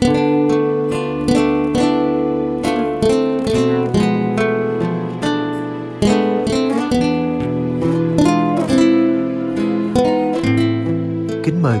Kính mời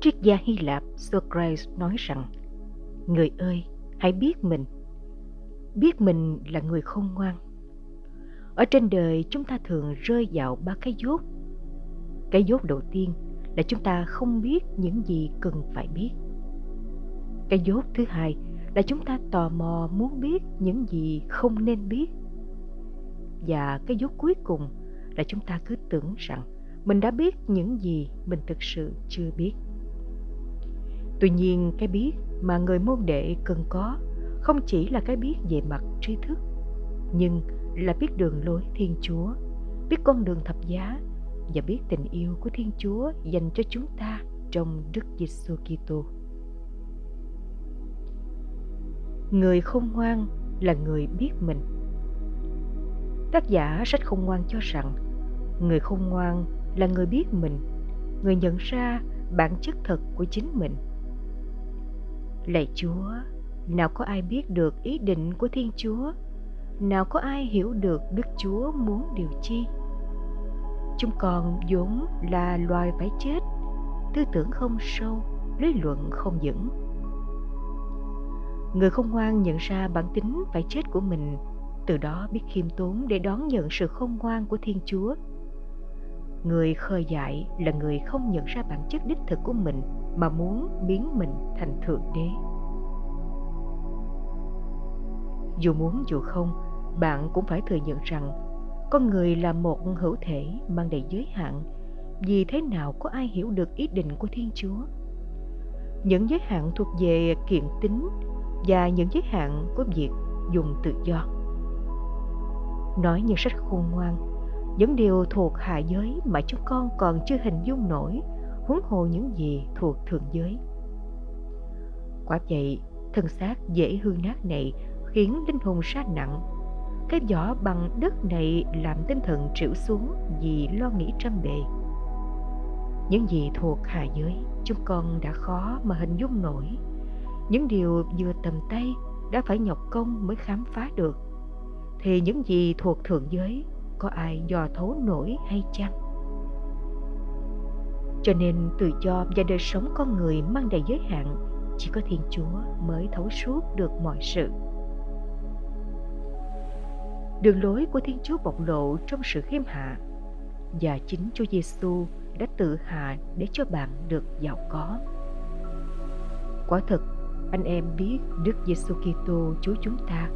Triết gia Hy Lạp Socrates nói rằng: Người ơi, hãy biết mình là người khôn ngoan. Ở trên đời chúng ta thường rơi vào ba cái dốt. Cái dốt đầu tiên là chúng ta không biết những gì cần phải biết. Cái dốt thứ hai là chúng ta tò mò muốn biết những gì không nên biết. Và cái dốt cuối cùng là chúng ta cứ tưởng rằng mình đã biết những gì mình thực sự chưa biết. Tuy nhiên, cái biết mà người môn đệ cần có không chỉ là cái biết về mặt tri thức, nhưng là biết đường lối Thiên Chúa, biết con đường thập giá và biết tình yêu của Thiên Chúa dành cho chúng ta trong Đức Giêsu Kitô. Người khôn ngoan là người biết mình. Tác giả sách Khôn Ngoan cho rằng người khôn ngoan là người biết mình, người nhận ra bản chất thật của chính mình. Lạy Chúa, nào có ai biết được ý định của Thiên Chúa, nào có ai hiểu được Đức Chúa muốn điều chi. Chúng con vốn là loài phải chết, tư tưởng không sâu, lý luận không vững. Người khôn ngoan nhận ra bản tính phải chết của mình, từ đó biết khiêm tốn để đón nhận sự khôn ngoan của Thiên Chúa. Người khờ dại là người không nhận ra bản chất đích thực của mình mà muốn biến mình thành thượng đế. Dù muốn dù không, bạn cũng phải thừa nhận rằng con người là một hữu thể mang đầy giới hạn, vì thế nào có ai hiểu được ý định của Thiên Chúa. Những giới hạn thuộc về kiện tính và những giới hạn của việc dùng tự do. Nói như sách Khôn Ngoan, những điều thuộc hạ giới mà chúng con còn chưa hình dung nổi, huống hồ những gì thuộc thượng giới. Quả vậy, thân xác dễ hư nát này khiến linh hồn sa nặng. Cái vỏ bằng đất này làm tinh thần trĩu xuống vì lo nghĩ trăm bề. Những gì thuộc hạ giới chúng con đã khó mà hình dung nổi. Những điều vừa tầm tay đã phải nhọc công mới khám phá được. Thì những gì thuộc thượng giới có ai dò thấu nổi hay chăng? Cho nên tự do và đời sống con người mang đầy giới hạn, chỉ có Thiên Chúa mới thấu suốt được mọi sự. Đường lối của Thiên Chúa bộc lộ trong sự khiêm hạ, và chính Chúa Giêsu đã tự hạ để cho bạn được giàu có. Quả thật, anh em biết Đức Giêsu Kitô Chúa chúng ta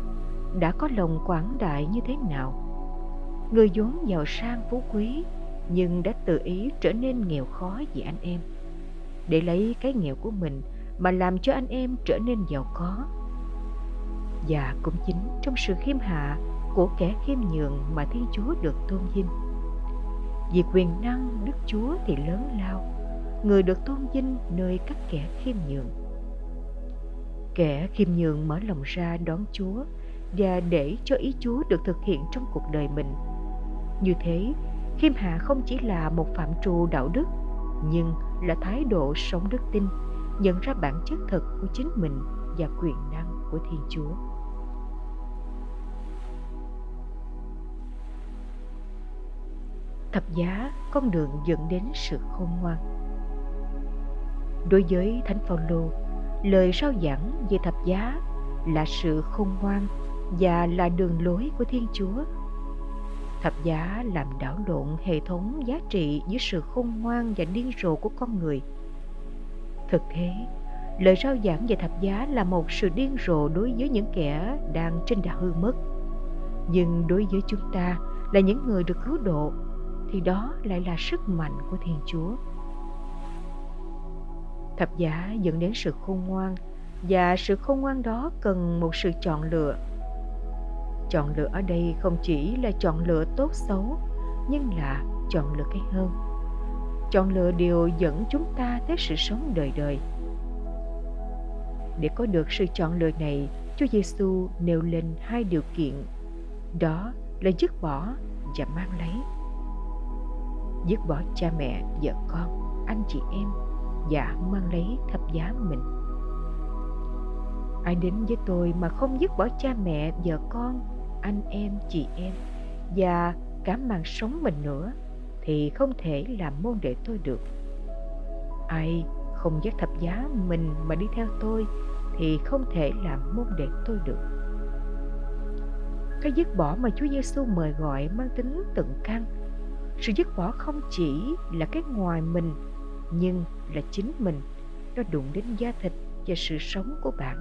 đã có lòng quảng đại như thế nào. Người vốn giàu sang phú quý nhưng đã tự ý trở nên nghèo khó vì anh em, để lấy cái nghèo của mình mà làm cho anh em trở nên giàu có. Và cũng chính trong sự khiêm hạ của kẻ khiêm nhường mà Thiên Chúa được tôn vinh. Vì quyền năng Đức Chúa thì lớn lao, người được tôn vinh nơi các kẻ khiêm nhường. Kẻ khiêm nhường mở lòng ra đón Chúa và để cho ý Chúa được thực hiện trong cuộc đời mình. Như thế, khiêm hạ không chỉ là một phạm trù đạo đức, nhưng là thái độ sống đức tin, nhận ra bản chất thật của chính mình và quyền năng của Thiên Chúa. Thập giá, con đường dẫn đến sự khôn ngoan. Đối với Thánh Phaolô, lời rao giảng về thập giá là sự khôn ngoan và là đường lối của Thiên Chúa. Thập giá làm đảo lộn hệ thống giá trị dưới sự khôn ngoan và điên rồ của con người. Thực thế, lời rao giảng về thập giá là một sự điên rồ đối với những kẻ đang trên đà hư mất. Nhưng đối với chúng ta là những người được cứu độ, thì đó lại là sức mạnh của Thiên Chúa. Thập giá dẫn đến sự khôn ngoan, và sự khôn ngoan đó cần một sự chọn lựa. Chọn lựa ở đây không chỉ là chọn lựa tốt xấu, nhưng là chọn lựa cái hơn. Chọn lựa điều dẫn chúng ta tới sự sống đời đời. Để có được sự chọn lựa này, Chúa Giêsu nêu lên hai điều kiện, đó là dứt bỏ và mang lấy. Dứt bỏ cha mẹ, vợ con, anh chị em và mang lấy thập giá mình. Ai đến với tôi mà không dứt bỏ cha mẹ, vợ con, anh em, chị em và cả mạng sống mình nữa thì không thể làm môn đệ tôi được. Ai không dứt thập giá mình mà đi theo tôi thì không thể làm môn đệ tôi được. Cái dứt bỏ mà Chúa Giêsu mời gọi mang tính tận căn. Sự dứt bỏ không chỉ là cái ngoài mình, nhưng là chính mình. Nó đụng đến da thịt và sự sống của bạn.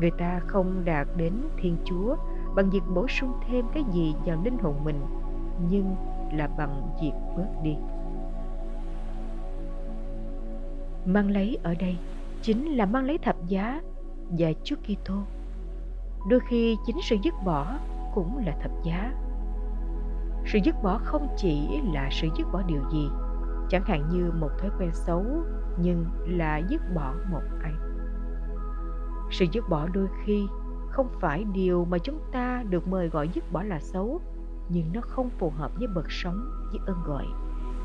Người ta không đạt đến Thiên Chúa bằng việc bổ sung thêm cái gì vào linh hồn mình, nhưng là bằng việc bớt đi. Mang lấy ở đây chính là mang lấy thập giá và Chúa Kitô. Đôi khi chính sự dứt bỏ cũng là thập giá. Sự dứt bỏ không chỉ là sự dứt bỏ điều gì, chẳng hạn như một thói quen xấu, nhưng là dứt bỏ một ai. Sự dứt bỏ đôi khi không phải điều mà chúng ta được mời gọi dứt bỏ là xấu, nhưng nó không phù hợp với bậc sống, với ơn gọi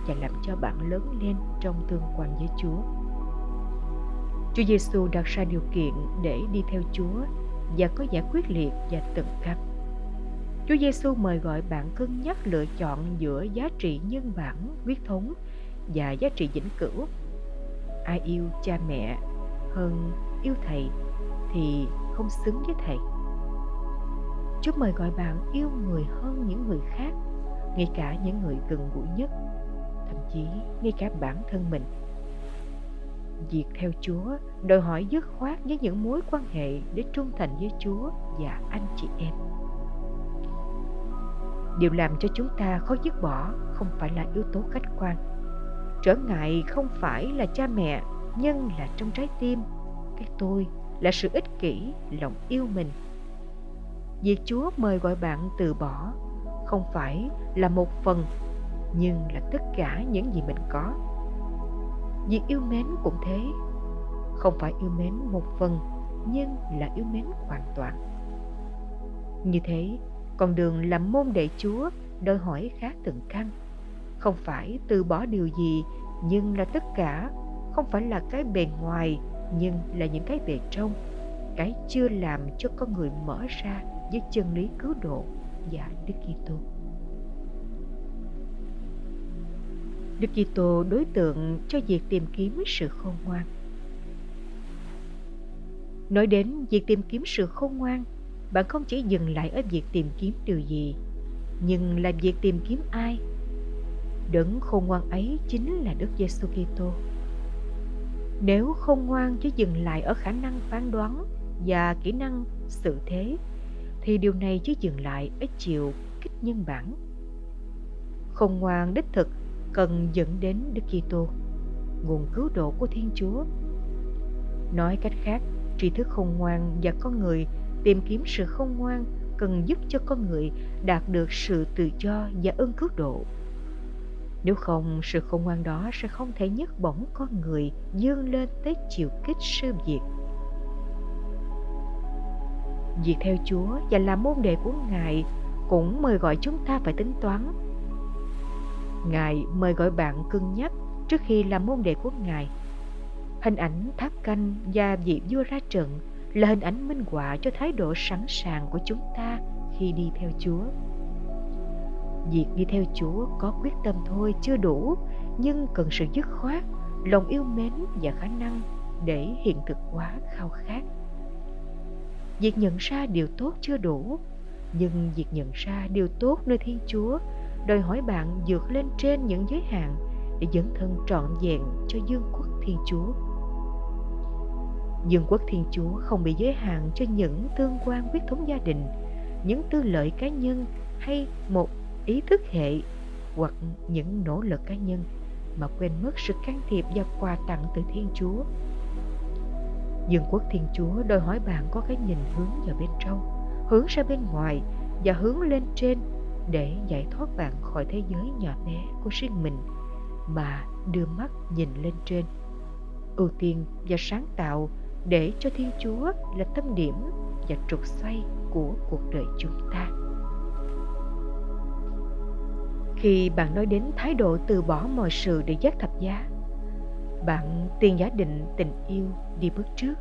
và làm cho bạn lớn lên trong tương quan với Chúa. Chúa Giêsu đặt ra điều kiện để đi theo Chúa và có giải quyết liệt và tận căn. Chúa Giêsu mời gọi bạn cân nhắc lựa chọn giữa giá trị nhân bản, huyết thống và giá trị vĩnh cửu. Ai yêu cha mẹ hơn yêu Thầy thì không xứng với Thầy. Chúa mời gọi bạn yêu người hơn những người khác, ngay cả những người gần gũi nhất, thậm chí ngay cả bản thân mình. Việc theo Chúa đòi hỏi dứt khoát với những mối quan hệ để trung thành với Chúa và anh chị em. Điều làm cho chúng ta khó dứt bỏ không phải là yếu tố khách quan. Trở ngại không phải là cha mẹ, nhưng là trong trái tim, cái tôi, là sự ích kỷ, lòng yêu mình. Việc Chúa mời gọi bạn từ bỏ không phải là một phần, nhưng là tất cả những gì mình có. Việc yêu mến cũng thế, không phải yêu mến một phần, nhưng là yêu mến hoàn toàn. Như thế, con đường làm môn đệ Chúa đòi hỏi khá tận căn, không phải từ bỏ điều gì, nhưng là tất cả, không phải là cái bề ngoài, nhưng là những cái bề trong, cái chưa làm cho con người mở ra với chân lý cứu độ và Đức Kitô. Đức Kitô đối tượng cho việc tìm kiếm sự khôn ngoan. Nói đến việc tìm kiếm sự khôn ngoan, bạn không chỉ dừng lại ở việc tìm kiếm điều gì, nhưng là việc tìm kiếm ai. Đấng khôn ngoan ấy chính là Đức Giêsu Kitô. Nếu khôn ngoan chỉ dừng lại ở khả năng phán đoán và kỹ năng xử thế, thì điều này chỉ dừng lại ở chiều kích nhân bản. Khôn ngoan đích thực cần dẫn đến Đức Kitô, nguồn cứu độ của Thiên Chúa. Nói cách khác, tri thức khôn ngoan và con người tìm kiếm sự khôn ngoan cần giúp cho con người đạt được sự tự do và ơn cứu độ. Nếu không, sự khôn ngoan đó sẽ không thể nhấc bổng con người vươn lên tới chiều kích siêu việt. Việc theo Chúa và làm môn đệ của Ngài cũng mời gọi chúng ta phải tính toán. Ngài mời gọi bạn cân nhắc trước khi làm môn đệ của Ngài. Hình ảnh tháp canh và vị vua ra trận là hình ảnh minh họa cho thái độ sẵn sàng của chúng ta khi đi theo Chúa. Việc đi theo Chúa có quyết tâm thôi chưa đủ, nhưng cần sự dứt khoát, lòng yêu mến và khả năng để hiện thực hóa khao khát. Việc nhận ra điều tốt chưa đủ, Nhưng việc nhận ra điều tốt nơi Thiên Chúa đòi hỏi bạn vượt lên trên những giới hạn để dấn thân trọn vẹn cho vương quốc Thiên Chúa. Vương quốc Thiên Chúa không bị giới hạn cho những tương quan huyết thống gia đình, những tư lợi cá nhân hay một ý thức hệ hoặc những nỗ lực cá nhân mà quên mất sự can thiệp và quà tặng từ Thiên Chúa. Vương quốc Thiên Chúa đòi hỏi bạn có cái nhìn hướng vào bên trong, hướng ra bên ngoài và hướng lên trên để giải thoát bạn khỏi thế giới nhỏ bé của riêng mình mà đưa mắt nhìn lên trên, ưu tiên và sáng tạo để cho Thiên Chúa là tâm điểm và trục xoay của cuộc đời chúng ta. Khi bạn nói đến thái độ từ bỏ mọi sự để giác thập giá, bạn tiên giả định tình yêu đi bước trước.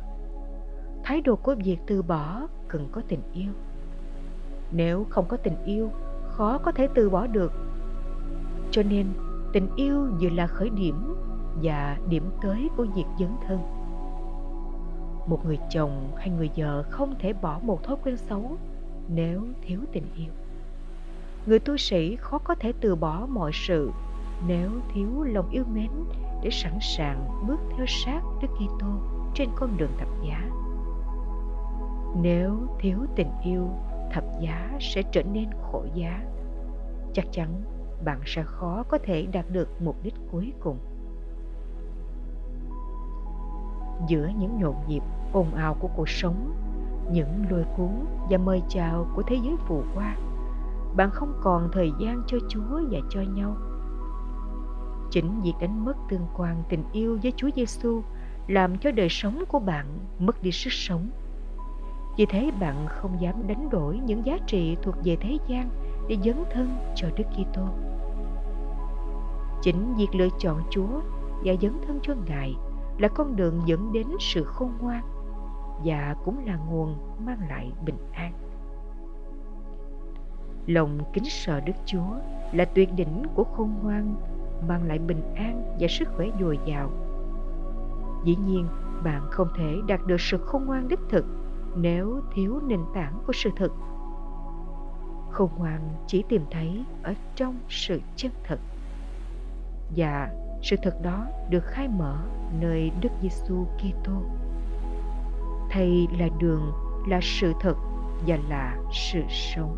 Thái độ của việc từ bỏ cần có tình yêu. Nếu không có tình yêu, khó có thể từ bỏ được. Cho nên, tình yêu vừa là khởi điểm và điểm tới của việc dấn thân. Một người chồng hay người vợ không thể bỏ một thói quen xấu nếu thiếu tình yêu. Người tu sĩ khó có thể từ bỏ mọi sự nếu thiếu lòng yêu mến để sẵn sàng bước theo sát Đức Kitô trên con đường thập giá. Nếu thiếu tình yêu, thập giá sẽ trở nên khổ giá. Chắc chắn bạn sẽ khó có thể đạt được mục đích cuối cùng. Giữa những nhộn nhịp ồn ào của cuộc sống, những lôi cuốn và mời chào của thế giới phù hoa, bạn không còn thời gian cho Chúa và cho nhau. Chính việc đánh mất tương quan tình yêu với Chúa Giêsu làm cho đời sống của bạn mất đi sức sống. Vì thế bạn không dám đánh đổi những giá trị thuộc về thế gian để dấn thân cho Đức Kitô. Chính việc lựa chọn Chúa và dấn thân cho Ngài là con đường dẫn đến sự khôn ngoan và cũng là nguồn mang lại bình an. Lòng kính sợ Đức Chúa là tuyệt đỉnh của khôn ngoan, mang lại bình an và sức khỏe dồi dào. Dĩ nhiên, bạn không thể đạt được sự khôn ngoan đích thực nếu thiếu nền tảng của sự thật. Khôn ngoan chỉ tìm thấy ở trong sự chân thật, và sự thật đó được khai mở nơi Đức Giêsu Kitô. Thầy là đường, là sự thật và là sự sống.